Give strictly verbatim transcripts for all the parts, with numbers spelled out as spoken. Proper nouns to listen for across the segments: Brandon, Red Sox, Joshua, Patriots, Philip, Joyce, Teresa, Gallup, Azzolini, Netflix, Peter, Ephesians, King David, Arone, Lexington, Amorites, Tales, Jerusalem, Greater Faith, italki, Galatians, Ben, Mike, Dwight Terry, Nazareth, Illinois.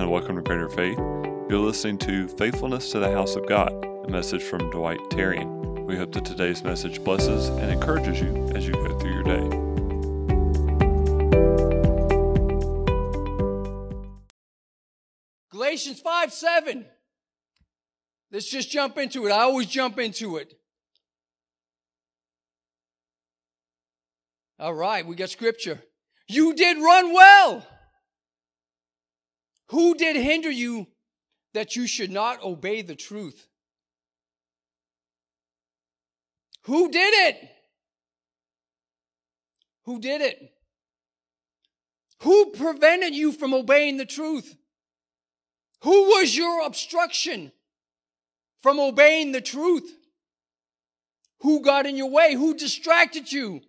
and welcome to Greater Faith. You're listening to Faithfulness to the House of God, a message from Dwight Terry. We hope that today's message blesses and encourages you as you go through your day. Galatians five seven. Let's just jump into it. I always jump into it. All right, we got scripture. You did run well. Who did hinder you that you should not obey the truth? Who did it? Who did it? Who prevented you from obeying the truth? Who was your obstruction from obeying the truth? Who got in your way? Who distracted you?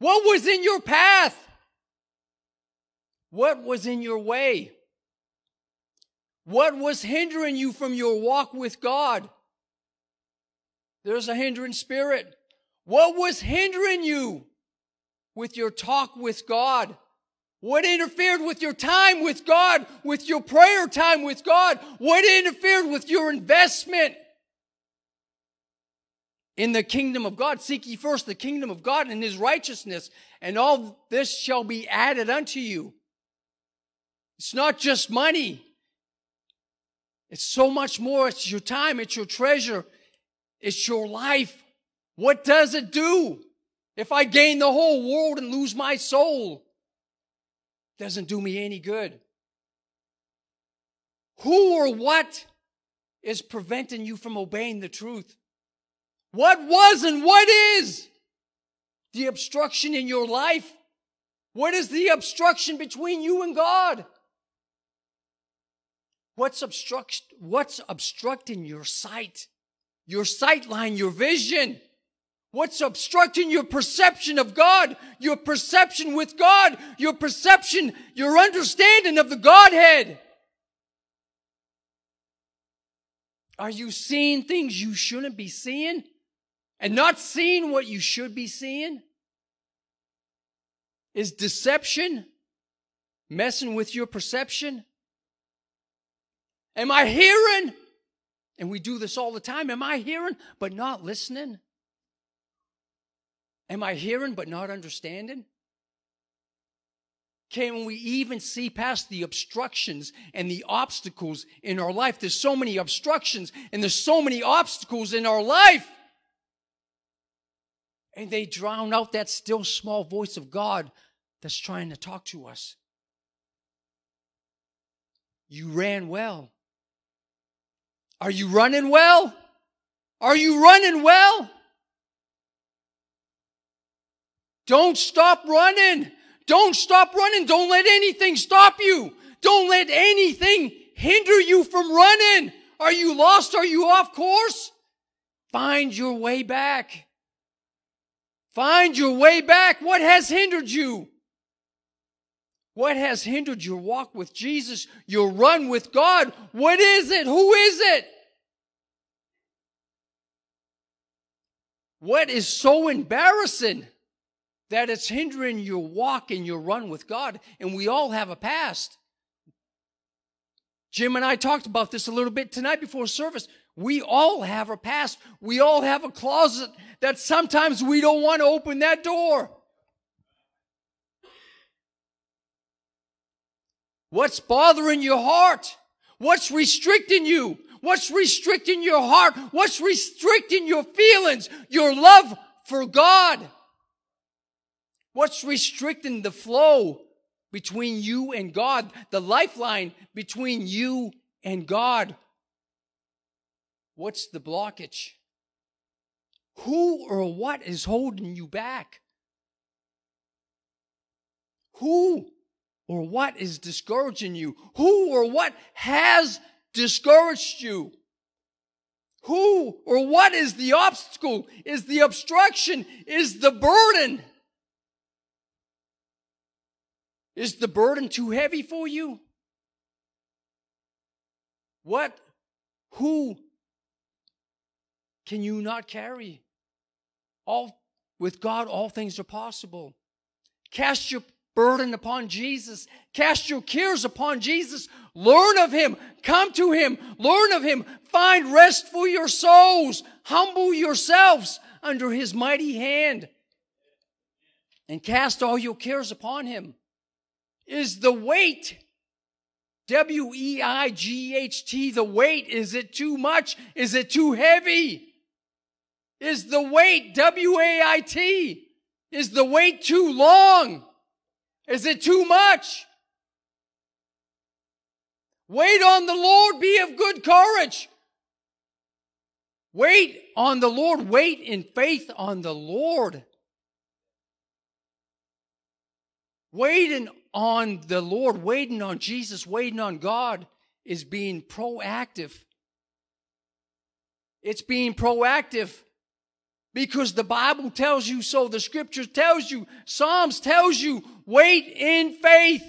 What was in your path? What was in your way? What was hindering you from your walk with God? There's a hindering spirit. What was hindering you with your talk with God? What interfered with your time with God, with your prayer time with God? What interfered with your investment in the kingdom of God? Seek ye first the kingdom of God and his righteousness, and all this shall be added unto you. It's not just money. It's so much more. It's your time. It's your treasure. It's your life. What does it do if I gain the whole world and lose my soul? It doesn't do me any good. Who or what is preventing you from obeying the truth? What was and what is the obstruction in your life? What is the obstruction between you and God? What's obstruct, what's obstructing your sight, your sight line, your vision? What's obstructing your perception of God, your perception with God, your perception, your understanding of the Godhead? Are you seeing things you shouldn't be seeing and not seeing what you should be seeing? Is deception messing with your perception? Am I hearing? And we do this all the time. Am I hearing but not listening? Am I hearing but not understanding? Can we even see past the obstructions and the obstacles in our life? There's so many obstructions and there's so many obstacles in our life. And they drown out that still small voice of God that's trying to talk to us. You ran well. Are you running well? Are you running well? Don't stop running. Don't stop running. Don't let anything stop you. Don't let anything hinder you from running. Are you lost? Are you off course? Find your way back. Find your way back. What has hindered you? What has hindered your walk with Jesus, your run with God? What is it? Who is it? What is so embarrassing that it's hindering your walk and your run with God? And we all have a past. Jim and I talked about this a little bit tonight before service. We all have a past. We all have a closet that sometimes we don't want to open that door. What's bothering your heart? What's restricting you? What's restricting your heart? What's restricting your feelings, your love for God? What's restricting the flow between you and God, the lifeline between you and God? What's the blockage? Who or what is holding you back? Who or what is discouraging you? Who or what has discouraged you? Who or what is the obstacle, is the obstruction, is the burden? Is the burden too heavy for you? What, who can you not carry? All, with God, all things are possible. Cast your burden upon Jesus. Cast your cares upon Jesus. Learn of him. Come to him. Learn of him. Find rest for your souls. Humble yourselves under his mighty hand. And cast all your cares upon him. Is the weight, W E I G H T, the weight, is it too much? Is it too heavy? Is the weight, W A I T, is the weight too long? Is it too much? Wait on the Lord, be of good courage. Wait on the Lord, wait in faith on the Lord. Waiting on the Lord, waiting on Jesus, waiting on God is being proactive. It's being proactive because the Bible tells you so. The Scripture tells you. Psalms tells you, wait in faith.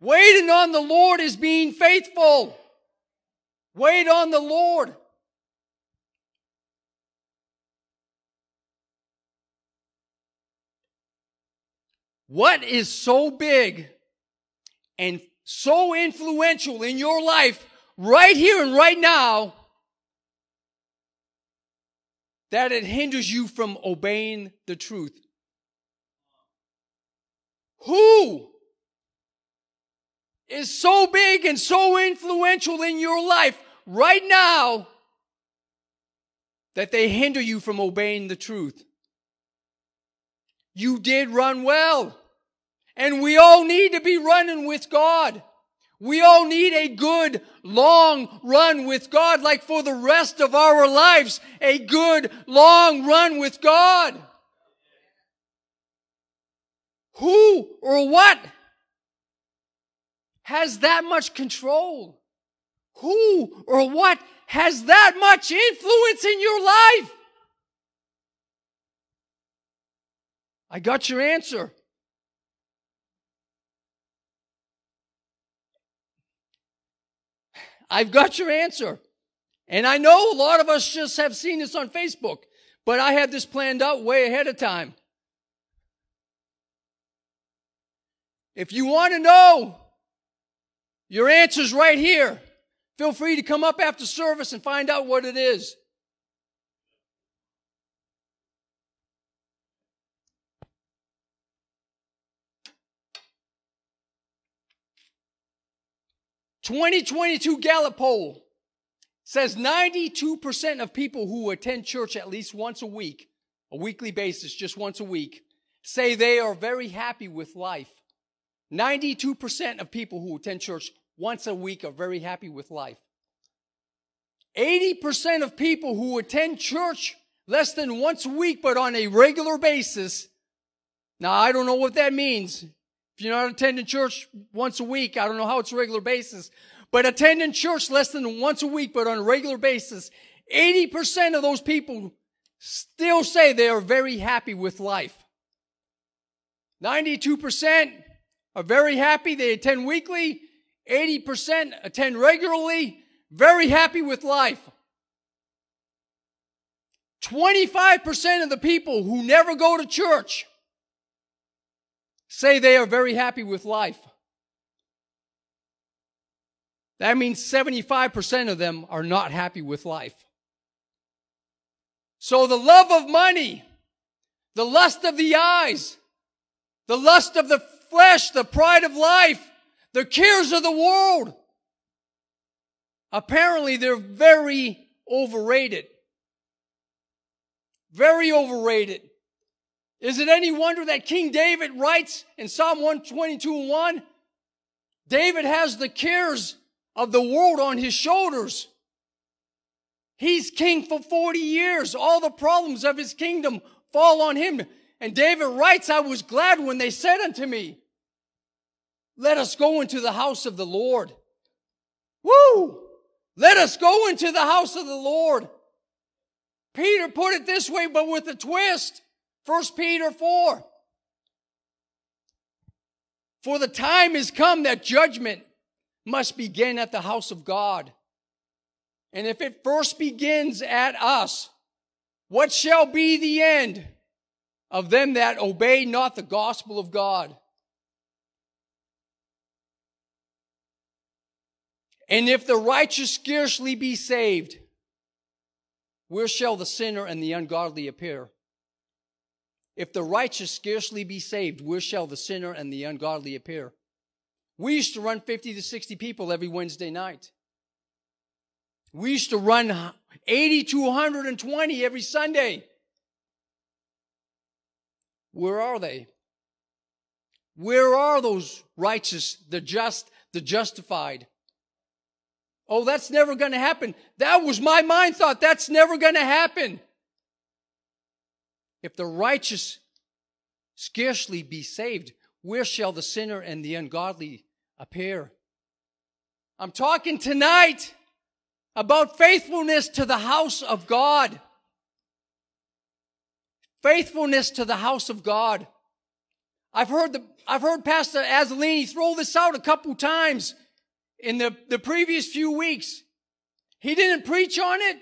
Waiting on the Lord is being faithful. Wait on the Lord. What is so big and so influential in your life right here and right now that it hinders you from obeying the truth? Who is so big and so influential in your life right now that they hinder you from obeying the truth? You did run well. And we all need to be running with God. We all need a good, long run with God, like for the rest of our lives, a good, long run with God. Who or what has that much control? Who or what has that much influence in your life? I got your answer. I've got your answer. And I know a lot of us just have seen this on Facebook, but I had this planned out way ahead of time. If you want to know, your answer's right here. Feel free to come up after service and find out what it is. twenty twenty-two Gallup poll says ninety-two percent of people who attend church at least once a week, a weekly basis, just once a week, say they are very happy with life. ninety-two percent of people who attend church once a week are very happy with life. eighty percent of people who attend church less than once a week but on a regular basis. Now, I don't know what that means. If you're not attending church once a week, I don't know how it's a regular basis, but attending church less than once a week, but on a regular basis, eighty percent of those people still say they are very happy with life. ninety-two percent are very happy. They attend weekly. eighty percent attend regularly. Very happy with life. twenty-five percent of the people who never go to church say they are very happy with life. That means seventy-five percent of them are not happy with life. So the love of money, the lust of the eyes, the lust of the flesh, the pride of life, the cares of the world, apparently they're very overrated. Very overrated. Is it any wonder that King David writes in Psalm one twenty-two and one, David has the cares of the world on his shoulders. He's king for forty years. All the problems of his kingdom fall on him. And David writes, I was glad when they said unto me, let us go into the house of the Lord. Woo! Let us go into the house of the Lord. Peter put it this way, but with a twist. First Peter four. For the time is come that judgment must begin at the house of God. And if it first begins at us, what shall be the end of them that obey not the gospel of God? And if the righteous scarcely be saved, where shall the sinner and the ungodly appear? If the righteous scarcely be saved, where shall the sinner and the ungodly appear? We used to run fifty to sixty people every Wednesday night. We used to run eighty to one hundred twenty every Sunday. Where are they? Where are those righteous, the just, the justified? Oh, that's never going to happen. That was my mind thought. That's never going to happen. If the righteous scarcely be saved, where shall the sinner and the ungodly appear? I'm talking tonight about faithfulness to the house of God. Faithfulness to the house of God. I've heard the I've heard Pastor Azzolini throw this out a couple times in the, the previous few weeks. He didn't preach on it.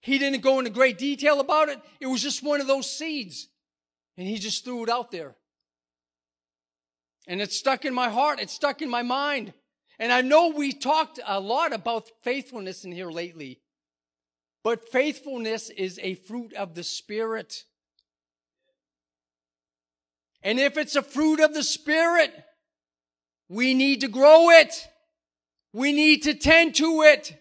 He didn't go into great detail about it. It was just one of those seeds. And he just threw it out there. And it stuck in my heart. It stuck in my mind. And I know we talked a lot about faithfulness in here lately. But faithfulness is a fruit of the Spirit. And if it's a fruit of the Spirit, we need to grow it. We need to tend to it.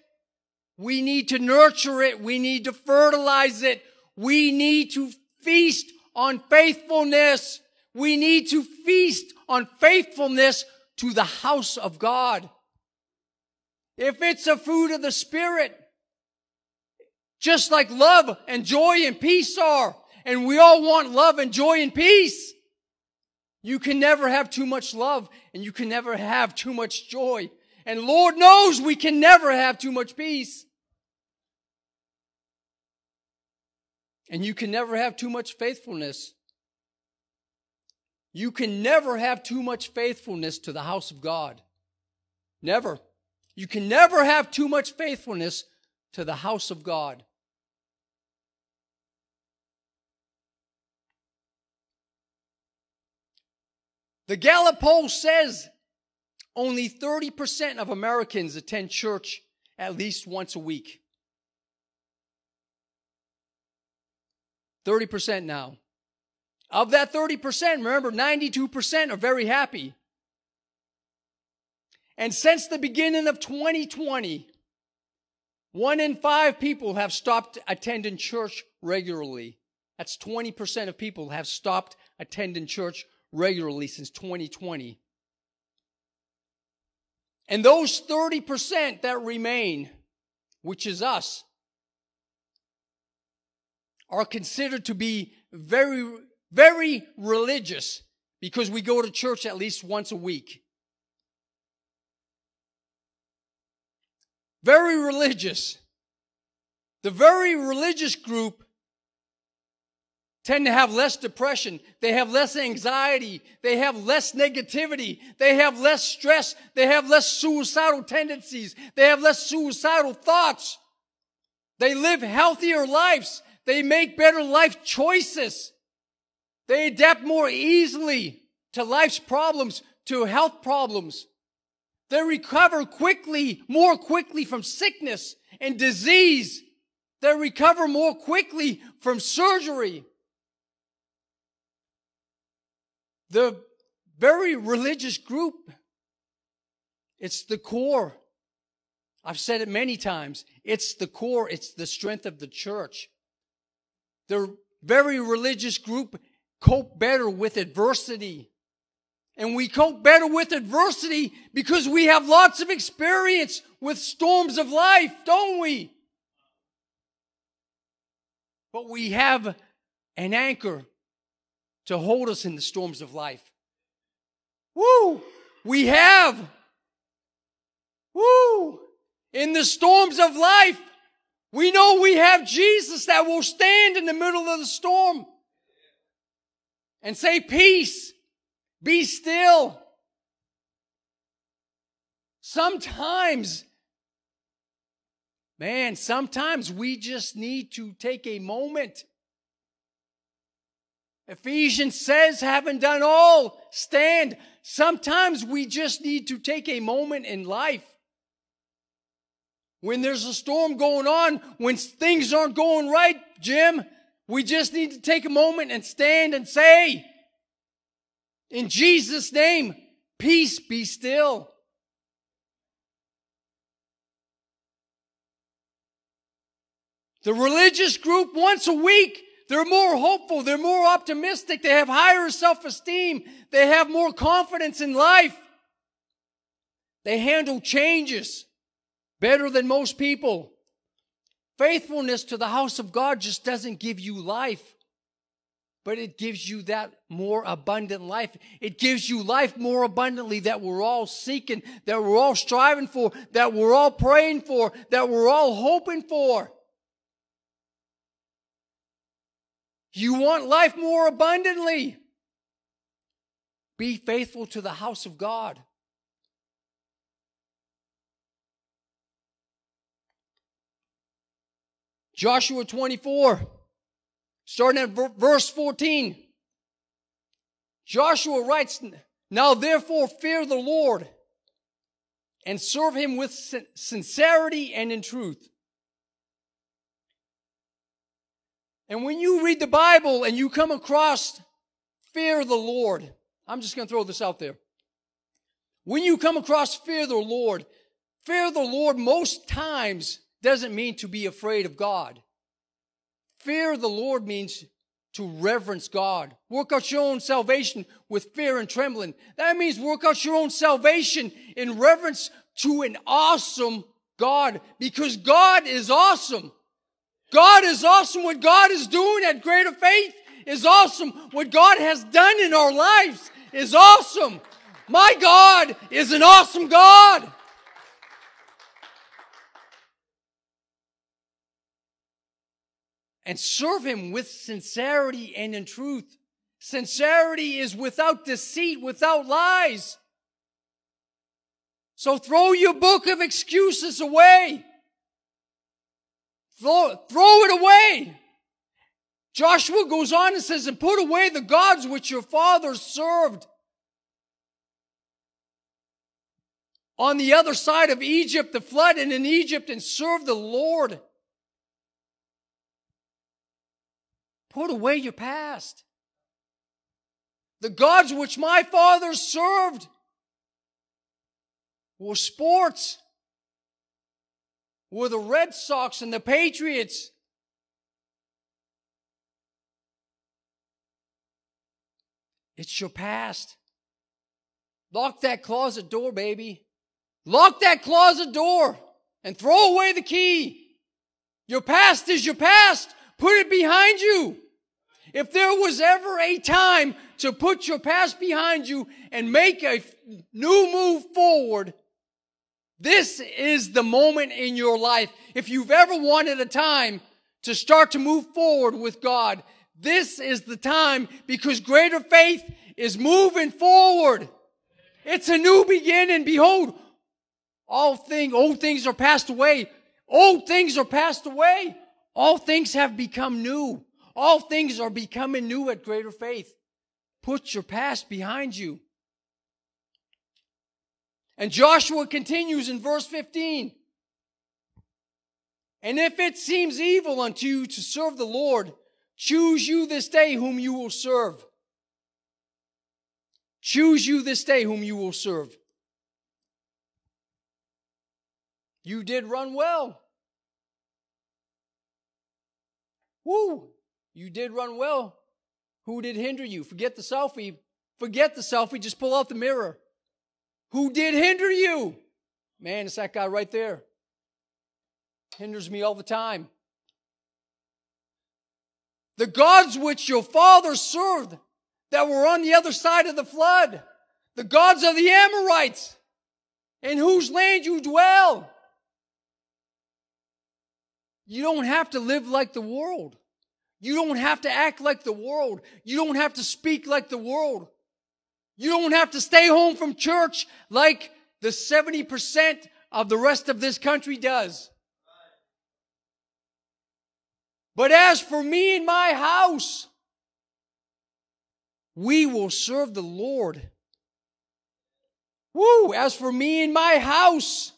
We need to nurture it. We need to fertilize it. We need to feast on faithfulness. We need to feast on faithfulness to the house of God. If it's a fruit of the Spirit, just like love and joy and peace are, and we all want love and joy and peace, you can never have too much love, and you can never have too much joy. And Lord knows we can never have too much peace. And you can never have too much faithfulness. You can never have too much faithfulness to the house of God. Never. You can never have too much faithfulness to the house of God. The Gallup poll says only thirty percent of Americans attend church at least once a week. thirty percent now. Of that thirty percent, remember, ninety-two percent are very happy. And since the beginning of twenty twenty, one in five people have stopped attending church regularly. That's twenty percent of people have stopped attending church regularly since twenty twenty. And those thirty percent that remain, which is us, are considered to be very, very religious because we go to church at least once a week. Very religious. The very religious group tend to have less depression. They have less anxiety. They have less negativity. They have less stress. They have less suicidal tendencies. They have less suicidal thoughts. They live healthier lives. They make better life choices. They adapt more easily to life's problems, to health problems. They recover quickly, more quickly from sickness and disease. They recover more quickly from surgery. The very religious group, it's the core. I've said it many times. It's the core. It's the strength of the church. The very religious group cope better with adversity. And we cope better with adversity because we have lots of experience with storms of life, don't we? But we have an anchor to hold us in the storms of life. Woo! We have. Woo! In the storms of life, we know we have Jesus that will stand in the middle of the storm and say, peace, be still. Sometimes, man, sometimes we just need to take a moment. Ephesians says, having done all, stand. Sometimes we just need to take a moment in life When there's a storm going on, when things aren't going right, Jim, we just need to take a moment and stand and say, in Jesus' name, peace be still. The religious group, once a week, they're more hopeful, they're more optimistic, they have higher self-esteem, they have more confidence in life. They handle changes better than most people. Faithfulness to the house of God just doesn't give you life, but it gives you that more abundant life. It gives you life more abundantly that we're all seeking, that we're all striving for, that we're all praying for, that we're all hoping for. You want life more abundantly. Be faithful to the house of God. Joshua twenty-four, starting at verse fourteen. Joshua writes, "Now therefore fear the Lord and serve him with sincerity and in truth." And when you read the Bible and you come across fear the Lord, I'm just going to throw this out there. When you come across fear the Lord, fear the Lord most times doesn't mean to be afraid of God. Fear the Lord means to reverence God. Work out your own salvation with fear and trembling. That means work out your own salvation in reverence to an awesome God, because God is awesome. God is awesome. What God is doing at Greater Faith is awesome. What God has done in our lives is awesome. My God is an awesome God. And serve him with sincerity and in truth. Sincerity is without deceit, without lies. So throw your book of excuses away. Throw, throw it away. Joshua goes on and says, "And put away the gods which your fathers served on the other side of Egypt, the flood, and in Egypt, and serve the Lord." Put away your past. The gods which my fathers served were sports. Were the Red Sox and the Patriots. It's your past. Lock that closet door, baby. Lock that closet door and throw away the key. Your past is your past. Put it behind you. If there was ever a time to put your past behind you and make a new move forward, this is the moment in your life. If you've ever wanted a time to start to move forward with God, this is the time, because Greater Faith is moving forward. It's a new beginning. Behold, all things, old things are passed away. Old things are passed away. All things have become new. All things are becoming new at Greater Faith. Put your past behind you. And Joshua continues in verse fifteen. "And if it seems evil unto you to serve the Lord, choose you this day whom you will serve." Choose you this day whom you will serve. You did run well. Woo! You did run well. Who did hinder you? Forget the selfie. Forget the selfie. Just pull out the mirror. Who did hinder you? Man, it's that guy right there. Hinders me all the time. "The gods which your fathers served that were on the other side of the flood, the gods of the Amorites, in whose land you dwell." You don't have to live like the world. You don't have to act like the world. You don't have to speak like the world. You don't have to stay home from church like the seventy percent of the rest of this country does. "But as for me and my house, we will serve the Lord." Woo! As for me and my house,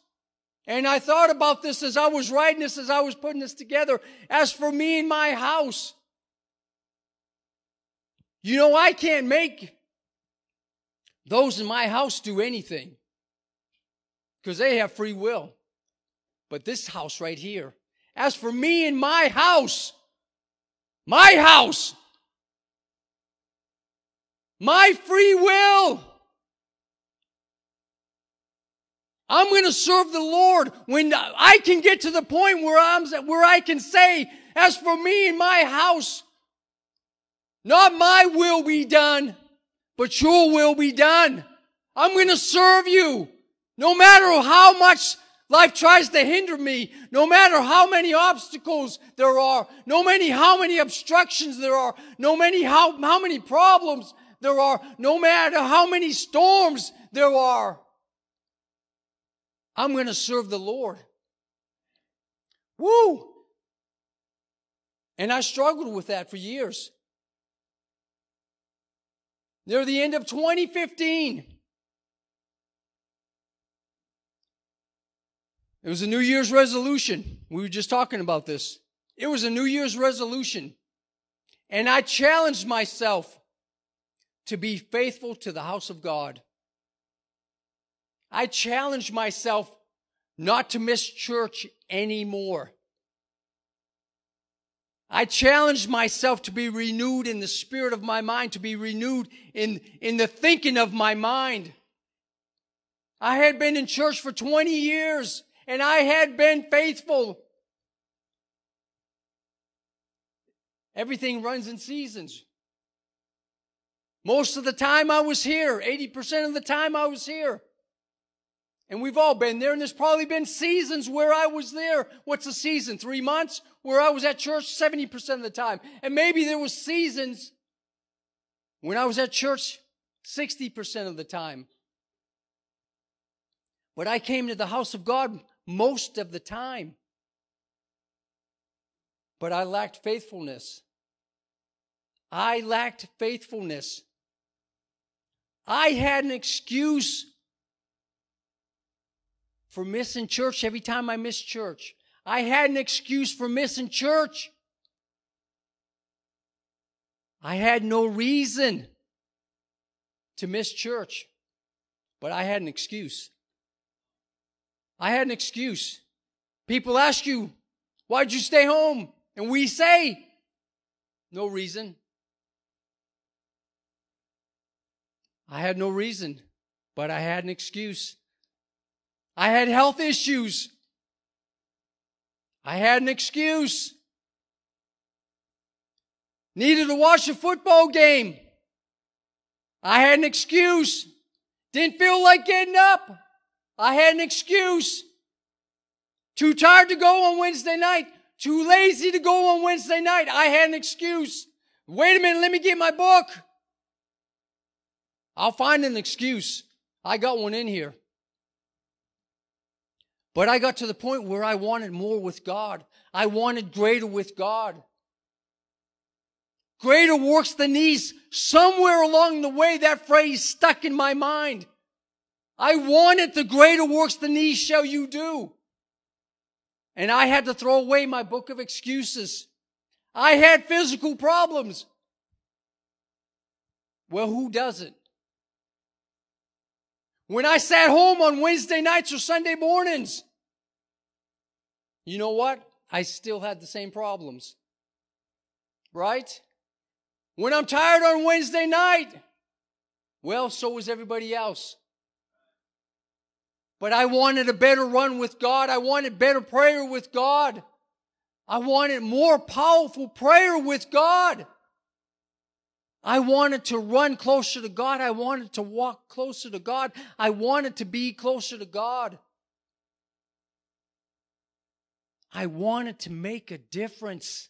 And I thought about this as I was writing this, as I was putting this together. As for me and my house, you know, I can't make those in my house do anything because they have free will. But this house right here, as for me and my house, my house, my free will, I'm going to serve the Lord when I can get to the point where I'm, where I can say, as for me and my house, not my will be done, but your will be done. I'm going to serve you. No matter how much life tries to hinder me, no matter how many obstacles there are, no matter how many obstructions there are, no matter how, how many problems there are, no matter how many storms there are, I'm going to serve the Lord. Woo! And I struggled with that for years. Near the end of twenty fifteen, it was a New Year's resolution. We were just talking about this. It was a New Year's resolution. And I challenged myself to be faithful to the house of God. I challenged myself not to miss church anymore. I challenged myself to be renewed in the spirit of my mind, to be renewed in, in the thinking of my mind. I had been in church for twenty years, and I had been faithful. Everything runs in seasons. Most of the time I was here, eighty percent of the time I was here. And we've all been there, and there's probably been seasons where I was there. What's a season? Three months? Where I was at church seventy percent of the time. And maybe there were seasons when I was at church sixty percent of the time. But I came to the house of God most of the time. But I lacked faithfulness. I lacked faithfulness. I had an excuse for missing church every time I missed church. I had an excuse for missing church. I had no reason to miss church, but I had an excuse. I had an excuse. People ask you, why'd you stay home? And we say, no reason. I had no reason, but I had an excuse. I had health issues. I had an excuse. Needed to watch a football game. I had an excuse. Didn't feel like getting up. I had an excuse. Too tired to go on Wednesday night. Too lazy to go on Wednesday night. I had an excuse. Wait a minute, let me get my book. I'll find an excuse. I got one in here. But I got to the point where I wanted more with God. I wanted greater with God. Greater works than these. Somewhere along the way, that phrase stuck in my mind. I wanted the greater works than these shall you do. And I had to throw away my book of excuses. I had physical problems. Well, who doesn't? When I sat home on Wednesday nights or Sunday mornings, you know what? I still had the same problems. Right? When I'm tired on Wednesday night, well, so was everybody else. But I wanted a better run with God. I wanted better prayer with God. I wanted more powerful prayer with God. I wanted to run closer to God. I wanted to walk closer to God. I wanted to be closer to God. I wanted to make a difference,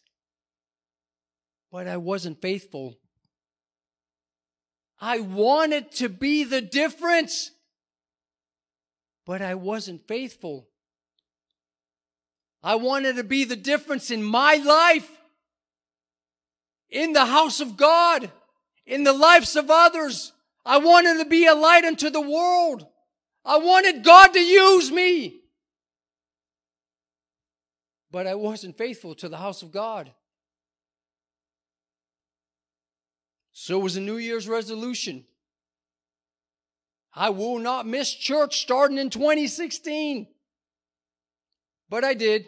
but I wasn't faithful. I wanted to be the difference, but I wasn't faithful. I wanted to be the difference in my life, in the house of God, in the lives of others. I wanted to be a light unto the world. I wanted God to use me. but I wasn't faithful to the house of God. So it was a New Year's resolution. I will not miss church starting in twenty sixteen. But I did.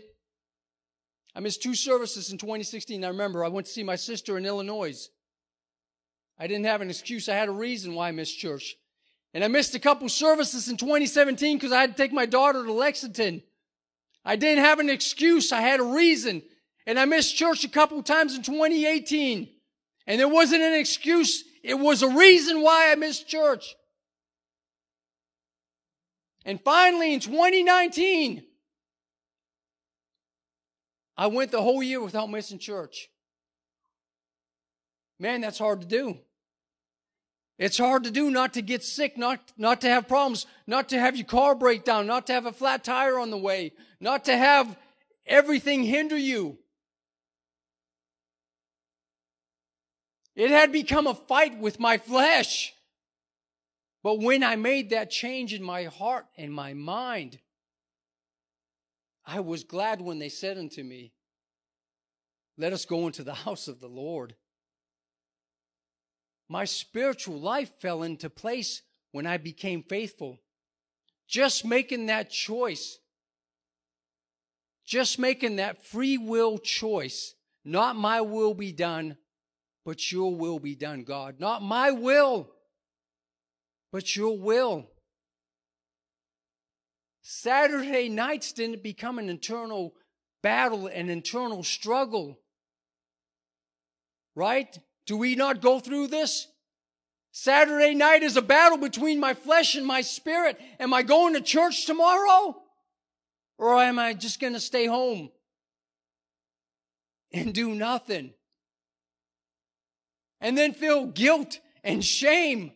I missed two services in twenty sixteen. I remember I went to see my sister in Illinois. I didn't have an excuse. I had a reason why I missed church. And I missed a couple services in twenty seventeen because I had to take my daughter to Lexington. I didn't have an excuse. I had a reason. And I missed church a couple times in twenty eighteen. And it wasn't an excuse. It was a reason why I missed church. And finally, in twenty nineteen, I went the whole year without missing church. Man, that's hard to do. It's hard to do not to get sick, not, not to have problems, not to have your car break down, not to have a flat tire on the way, not to have everything hinder you. It had become a fight with my flesh. But when I made that change in my heart and my mind, I was glad when they said unto me, let us go into the house of the Lord. My spiritual life fell into place when I became faithful. Just making that choice, just making that free will choice, not my will be done, but your will be done, God. Not my will, but your will. Saturday nights didn't become an internal battle, an internal struggle. Right? Do we not go through this? Saturday night is a battle between my flesh and my spirit. Am I going to church tomorrow? Or am I just going to stay home and do nothing? And then feel guilt and shame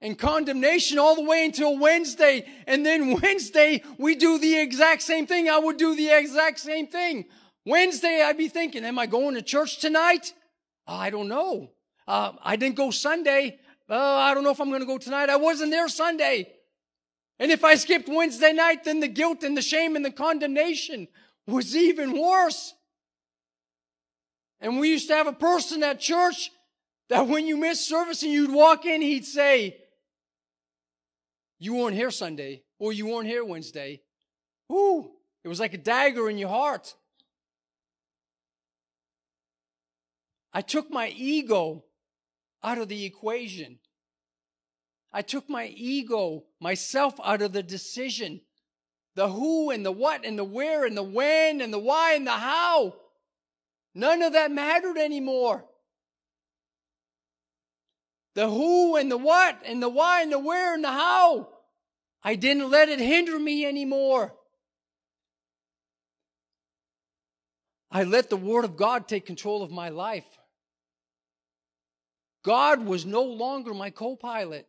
and condemnation all the way until Wednesday. And then Wednesday, we do the exact same thing. I would do the exact same thing. Wednesday, I'd be thinking, am I going to church tonight? I don't know. Uh, I didn't go Sunday. Uh, I don't know if I'm going to go tonight. I wasn't there Sunday. And if I skipped Wednesday night, then the guilt and the shame and the condemnation was even worse. And we used to have a person at church that when you missed service and you'd walk in, he'd say, you weren't here Sunday, or you weren't here Wednesday. Ooh, it was like a dagger in your heart. I took my ego out of the equation. I took my ego, myself, out of the decision. The who and the what and the where and the when and the why and the how. None of that mattered anymore. The who and the what and the why and the where and the how. I didn't let it hinder me anymore. I let the Word of God take control of my life. God was no longer my co-pilot.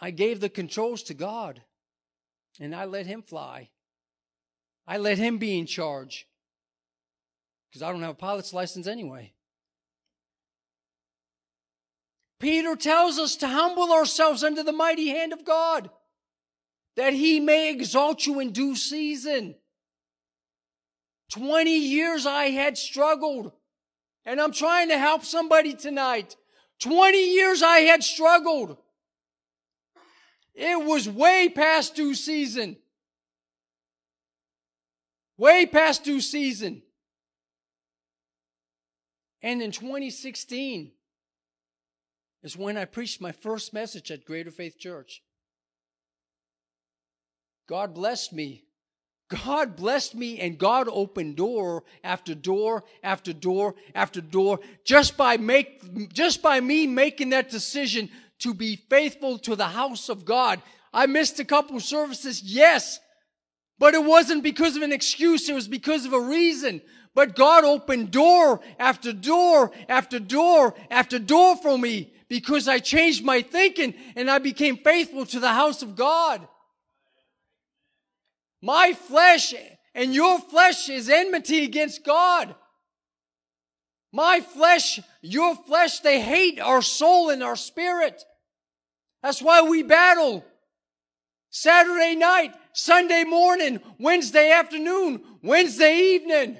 I gave the controls to God, and I let Him fly. I let Him be in charge, because I don't have a pilot's license anyway. Peter tells us to humble ourselves under the mighty hand of God, that He may exalt you in due season. Twenty years I had struggled, and I'm trying to help somebody tonight. Twenty years I had struggled. It was way past due season. Way past due season. And in twenty sixteen is when I preached my first message at Greater Faith Church. God blessed me. God blessed me, and God opened door after door after door after door just by make just by me making that decision to be faithful to the house of God. I missed a couple services, yes. But it wasn't because of an excuse. It was because of a reason. But God opened door after door after door after door for me because I changed my thinking and I became faithful to the house of God. My flesh and your flesh is enmity against God. My flesh, your flesh, they hate our soul and our spirit. That's why we battle. Saturday night, Sunday morning, Wednesday afternoon, Wednesday evening,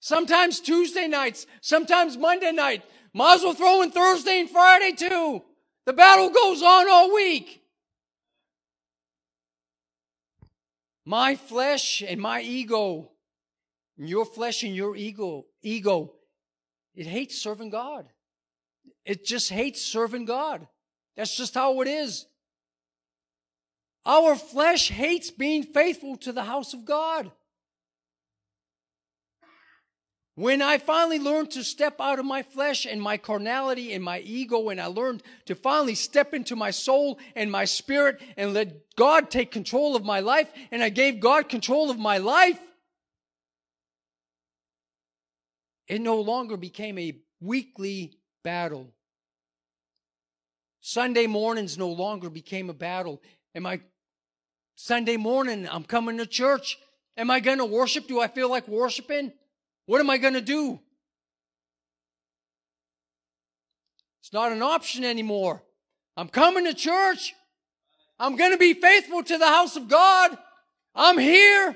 sometimes Tuesday nights, sometimes Monday night. Might as well throw in Thursday and Friday too. The battle goes on all week. My flesh and my ego, and your flesh and your ego, ego, it hates serving God. It just hates serving God. That's just how it is. Our flesh hates being faithful to the house of God. When I finally learned to step out of my flesh and my carnality and my ego, and I learned to finally step into my soul and my spirit and let God take control of my life, and I gave God control of my life, it no longer became a weekly battle. Sunday mornings no longer became a battle. Am I, Sunday morning, I'm coming to church. Am I going to worship? Do I feel like worshiping? What am I going to do? It's not an option anymore. I'm coming to church. I'm going to be faithful to the house of God. I'm here.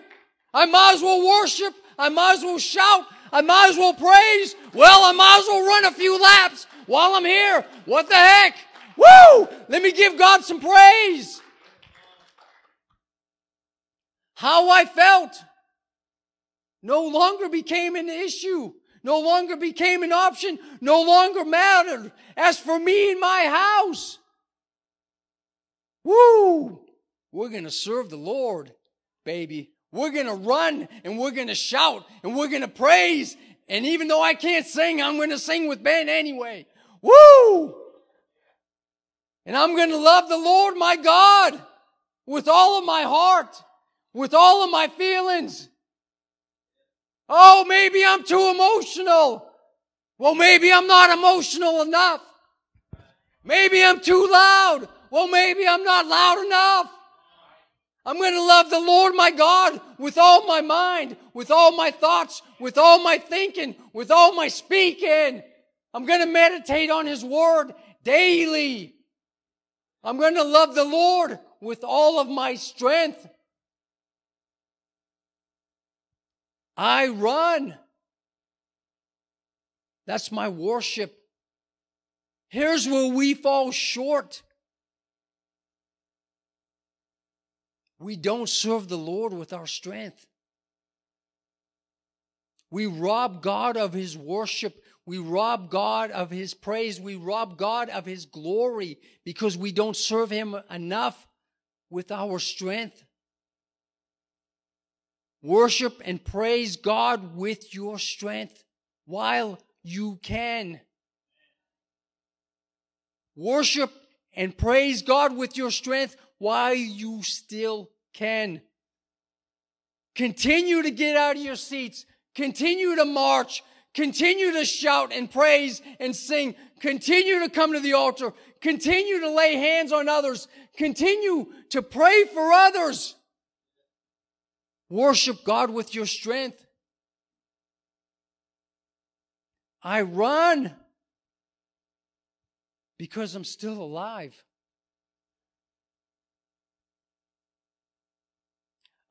I might as well worship. I might as well shout. I might as well praise. Well, I might as well run a few laps while I'm here. What the heck? Woo! Let me give God some praise. How I felt no longer became an issue, no longer became an option, no longer mattered. As for me and my house, woo, we're going to serve the Lord, baby. We're going to run, and we're going to shout, and we're going to praise. And even though I can't sing, I'm going to sing with Ben anyway. Woo! And I'm going to love the Lord my God with all of my heart, with all of my feelings. Oh, maybe I'm too emotional. Well, maybe I'm not emotional enough. Maybe I'm too loud. Well, maybe I'm not loud enough. I'm going to love the Lord my God with all my mind, with all my thoughts, with all my thinking, with all my speaking. I'm going to meditate on His Word daily. I'm going to love the Lord with all of my strength. I run. That's my worship. Here's where we fall short. We don't serve the Lord with our strength. We rob God of His worship. We rob God of His praise. We rob God of His glory because we don't serve Him enough with our strength. Worship and praise God with your strength while you can. Worship and praise God with your strength while you still can. Continue to get out of your seats. Continue to march. Continue to shout and praise and sing. Continue to come to the altar. Continue to lay hands on others. Continue to pray for others. Worship God with your strength. I run because I'm still alive.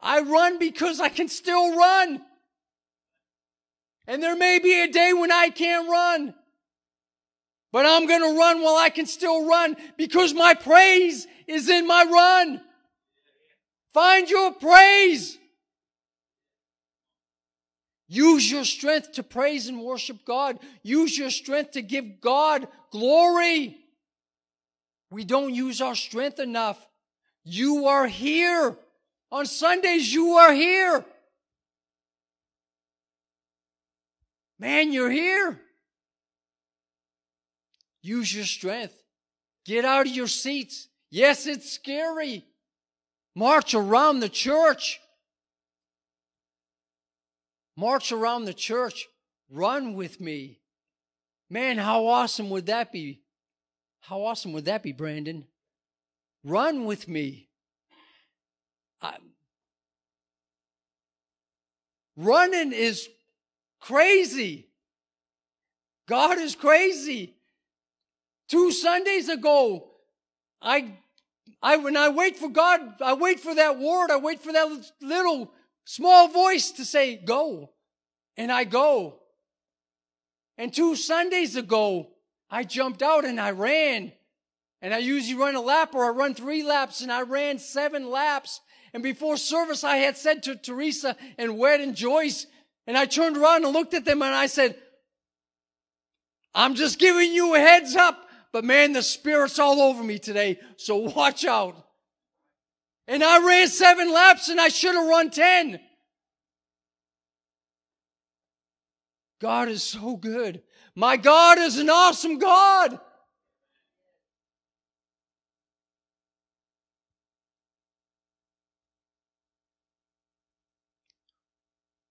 I run because I can still run. And there may be a day when I can't run. But I'm going to run while I can still run because my praise is in my run. Find your praise. Use your strength to praise and worship God. Use your strength to give God glory. We don't use our strength enough. You are here. On Sundays, you are here. Man, you're here. Use your strength. Get out of your seats. Yes, it's scary. March around the church. March around the church. Run with me. Man, how awesome would that be? How awesome would that be, Brandon? Run with me. I, running is crazy. God is crazy. Two Sundays ago, I I, when I wait for God, I wait for that word, I wait for that little small voice to say, go. And I go. And two Sundays ago, I jumped out and I ran. And I usually run a lap or I run three laps, and I ran seven laps. And before service, I had said to Teresa and Wed and Joyce, and I turned around and looked at them and I said, I'm just giving you a heads up, but man, the Spirit's all over me today, so watch out. And I ran seven laps and I should have run ten. God is so good. My God is an awesome God.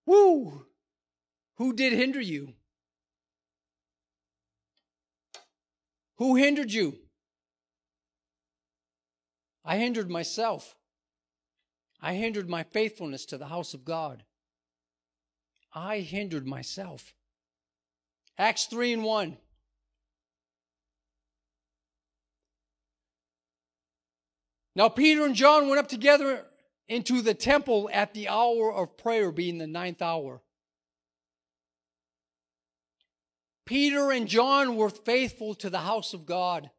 Woo! Who did hinder you? Who hindered you? I hindered myself. I hindered my faithfulness to the house of God. I hindered myself. Acts three and one. Now Peter and John went up together into the temple at the hour of prayer, being the ninth hour. Peter and John were faithful to the house of God.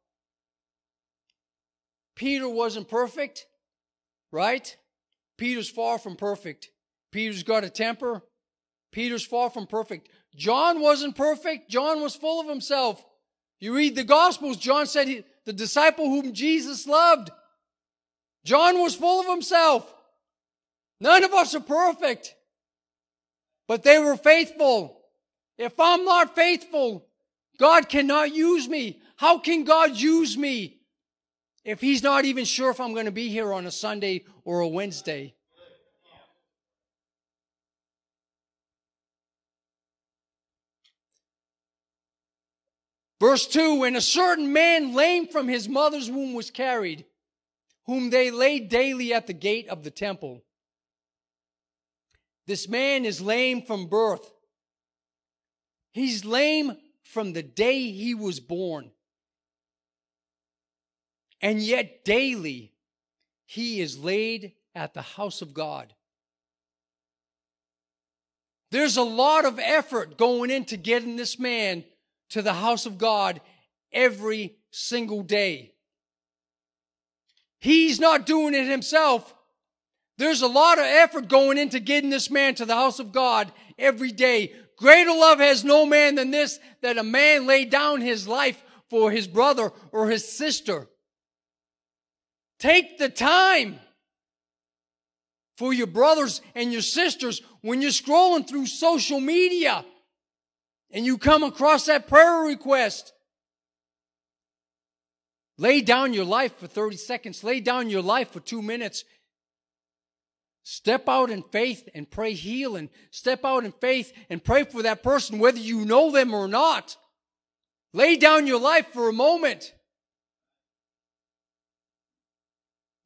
Peter wasn't perfect, right? Peter's far from perfect. Peter's got a temper. Peter's far from perfect. John wasn't perfect. John was full of himself. You read the Gospels, John said, he, the disciple whom Jesus loved. John was full of himself. None of us are perfect, but they were faithful. If I'm not faithful, God cannot use me. How can God use me if he's not even sure if I'm going to be here on a Sunday or a Wednesday? Verse two, and a certain man lame from his mother's womb was carried, whom they laid daily at the gate of the temple. This man is lame from birth. He's lame from the day he was born. And yet daily he is laid at the house of God. There's a lot of effort going into getting this man to the house of God every single day. He's not doing it himself. There's a lot of effort going into getting this man to the house of God every day. Greater love has no man than this, that a man lay down his life for his brother or his sister. Take the time for your brothers and your sisters when you're scrolling through social media and you come across that prayer request. Lay down your life for thirty seconds. Lay down your life for two minutes. Step out in faith and pray healing. Step out in faith and pray for that person, whether you know them or not. Lay down your life for a moment.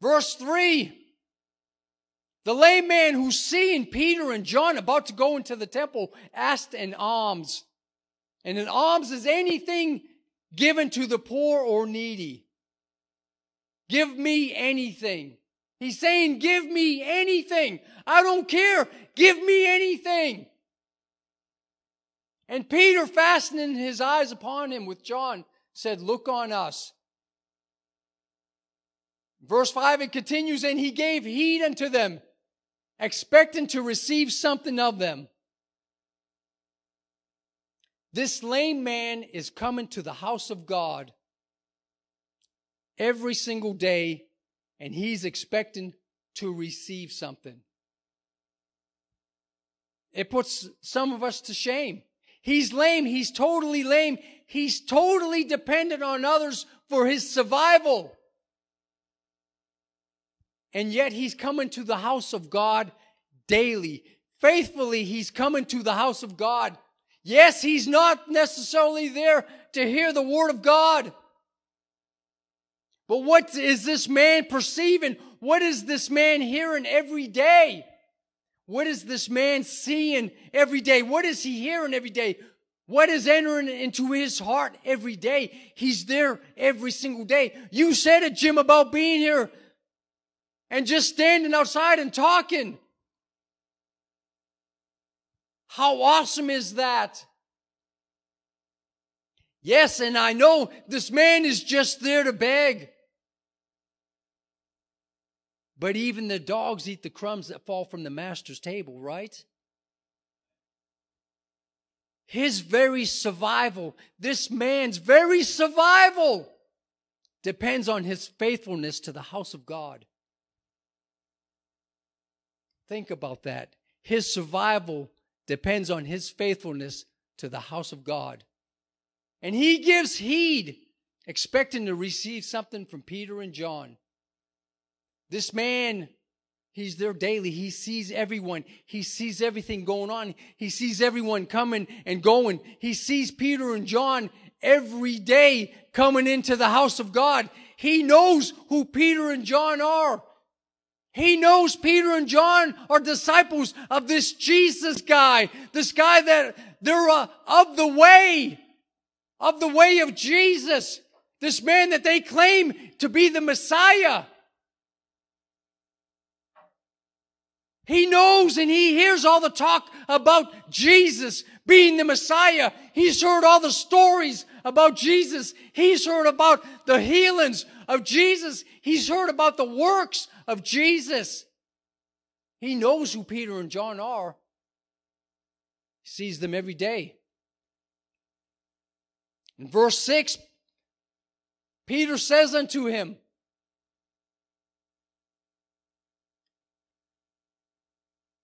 Verse three. The lame man who, seeing Peter and John about to go into the temple, asked an alms. And an alms is anything given to the poor or needy. Give me anything. He's saying, give me anything. I don't care. Give me anything. And Peter, fastening his eyes upon him with John, said, look on us. Verse five, it continues, and he gave heed unto them, expecting to receive something of them. This lame man is coming to the house of God every single day, and he's expecting to receive something. It puts some of us to shame. He's lame. He's totally lame. He's totally dependent on others for his survival. And yet he's coming to the house of God daily. Faithfully, he's coming to the house of God. Yes, he's not necessarily there to hear the word of God. But what is this man perceiving? What is this man hearing every day? What is this man seeing every day? What is he hearing every day? What is entering into his heart every day? He's there every single day. You said it, Jim, about being here and just standing outside and talking. How awesome is that? Yes, and I know this man is just there to beg. But even the dogs eat the crumbs that fall from the master's table, right? His very survival, this man's very survival, depends on his faithfulness to the house of God. Think about that. His survival depends on his faithfulness to the house of God. And he gives heed, expecting to receive something from Peter and John. This man, he's there daily. He sees everyone. He sees everything going on. He sees everyone coming and going. He sees Peter and John every day coming into the house of God. He knows who Peter and John are. He knows Peter and John are disciples of this Jesus guy, this guy that they're uh, of the way, of the way of Jesus, this man that they claim to be the Messiah. He knows and he hears all the talk about Jesus being the Messiah. He's heard all the stories about Jesus. He's heard about the healings of Jesus. He's heard about the works of Jesus. He knows who Peter and John are. He sees them every day. In verse six, Peter says unto him,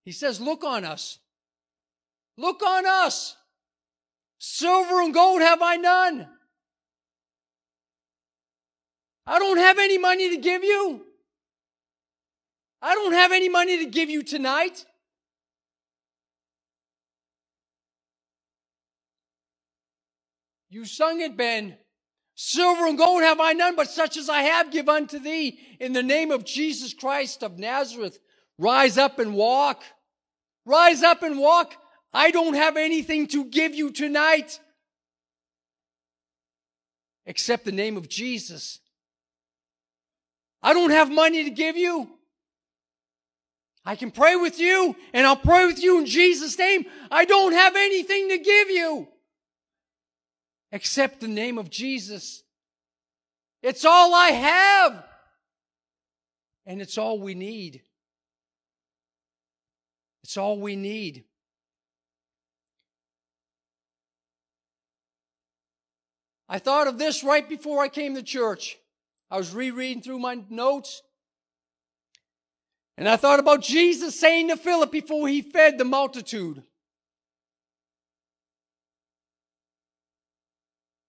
he says, look on us. Look on us. Silver and gold have I none. I don't have any money to give you. I don't have any money to give you tonight. You sung it, Ben. Silver and gold have I none, but such as I have give unto thee. In the name of Jesus Christ of Nazareth, rise up and walk. Rise up and walk. I don't have anything to give you tonight except the name of Jesus. I don't have money to give you. I can pray with you, and I'll pray with you in Jesus' name. I don't have anything to give you except the name of Jesus. It's all I have, and it's all we need. It's all we need. I thought of this right before I came to church. I was rereading through my notes. And I thought about Jesus saying to Philip before he fed the multitude.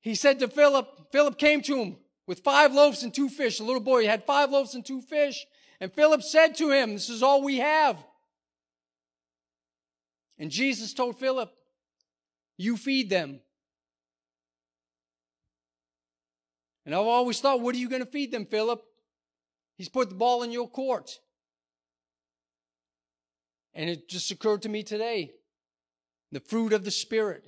He said to Philip, Philip came to him with five loaves and two fish. A little boy had five loaves and two fish. And Philip said to him, this is all we have. And Jesus told Philip, you feed them. And I've always thought, what are you going to feed them, Philip? He's put the ball in your court. And it just occurred to me today, the fruit of the Spirit.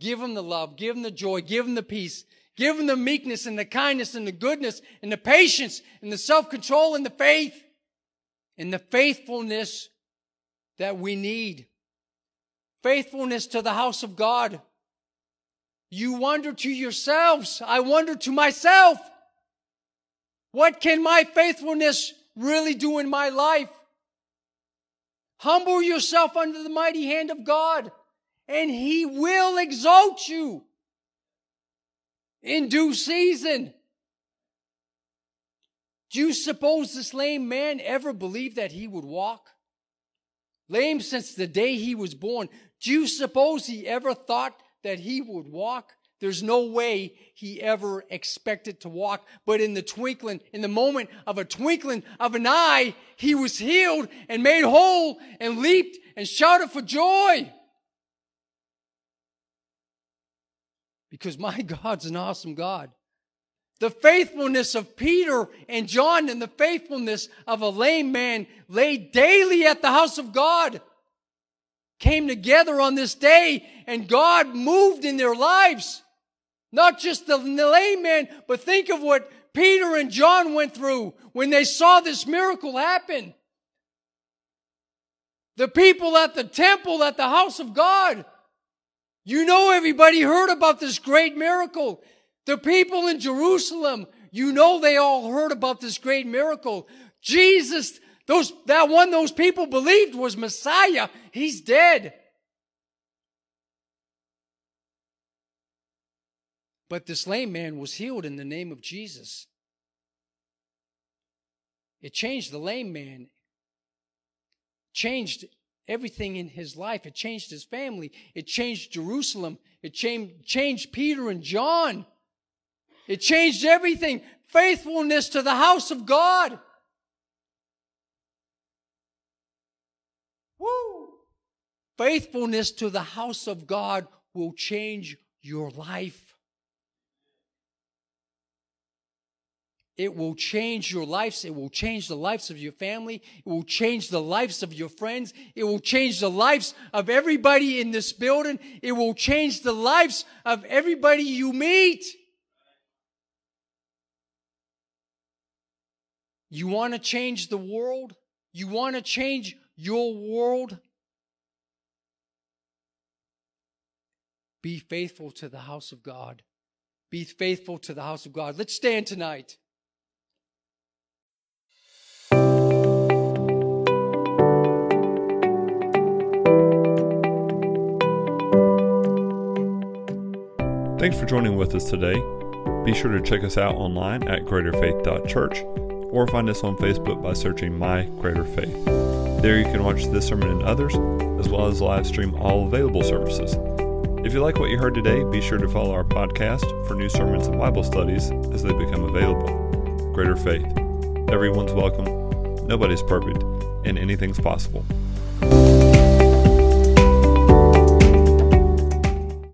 Give them the love, give them the joy, give them the peace, give them the meekness and the kindness and the goodness and the patience and the self-control and the faith and the faithfulness that we need. Faithfulness to the house of God. You wonder to yourselves, I wonder to myself, what can my faithfulness really do in my life? Humble yourself under the mighty hand of God, and He will exalt you in due season. Do you suppose this lame man ever believed that he would walk? Lame since the day he was born. Do you suppose he ever thought that he would walk? There's no way he ever expected to walk. But in the twinkling, in the moment of a twinkling of an eye, he was healed and made whole and leaped and shouted for joy. Because my God's an awesome God. The faithfulness of Peter and John and the faithfulness of a lame man lay daily at the house of God. came together on this day, and God moved in their lives. Not just the layman, but think of what Peter and John went through when they saw this miracle happen. The people at the temple, at the house of God. You know, everybody heard about this great miracle. The people in Jerusalem, you know, they all heard about this great miracle. Jesus, those, that one those people believed was Messiah, he's dead. But this lame man was healed in the name of Jesus. It changed the lame man. Changed everything in his life. It changed his family. It changed Jerusalem. It changed, changed Peter and John. It changed everything. Faithfulness to the house of God. Woo! Faithfulness to the house of God will change your life. It will change your lives. It will change the lives of your family. It will change the lives of your friends. It will change the lives of everybody in this building. It will change the lives of everybody you meet. You want to change the world? You want to change your world? Be faithful to the house of God. Be faithful to the house of God. Let's stand tonight. Thanks for joining with us today. Be sure to check us out online at greater faith dot church or find us on Facebook by searching My Greater Faith. There you can watch this sermon and others, as well as live stream all available services. If you like what you heard today, be sure to follow our podcast for new sermons and Bible studies as they become available. Greater Faith. Everyone's welcome, nobody's perfect, and anything's possible.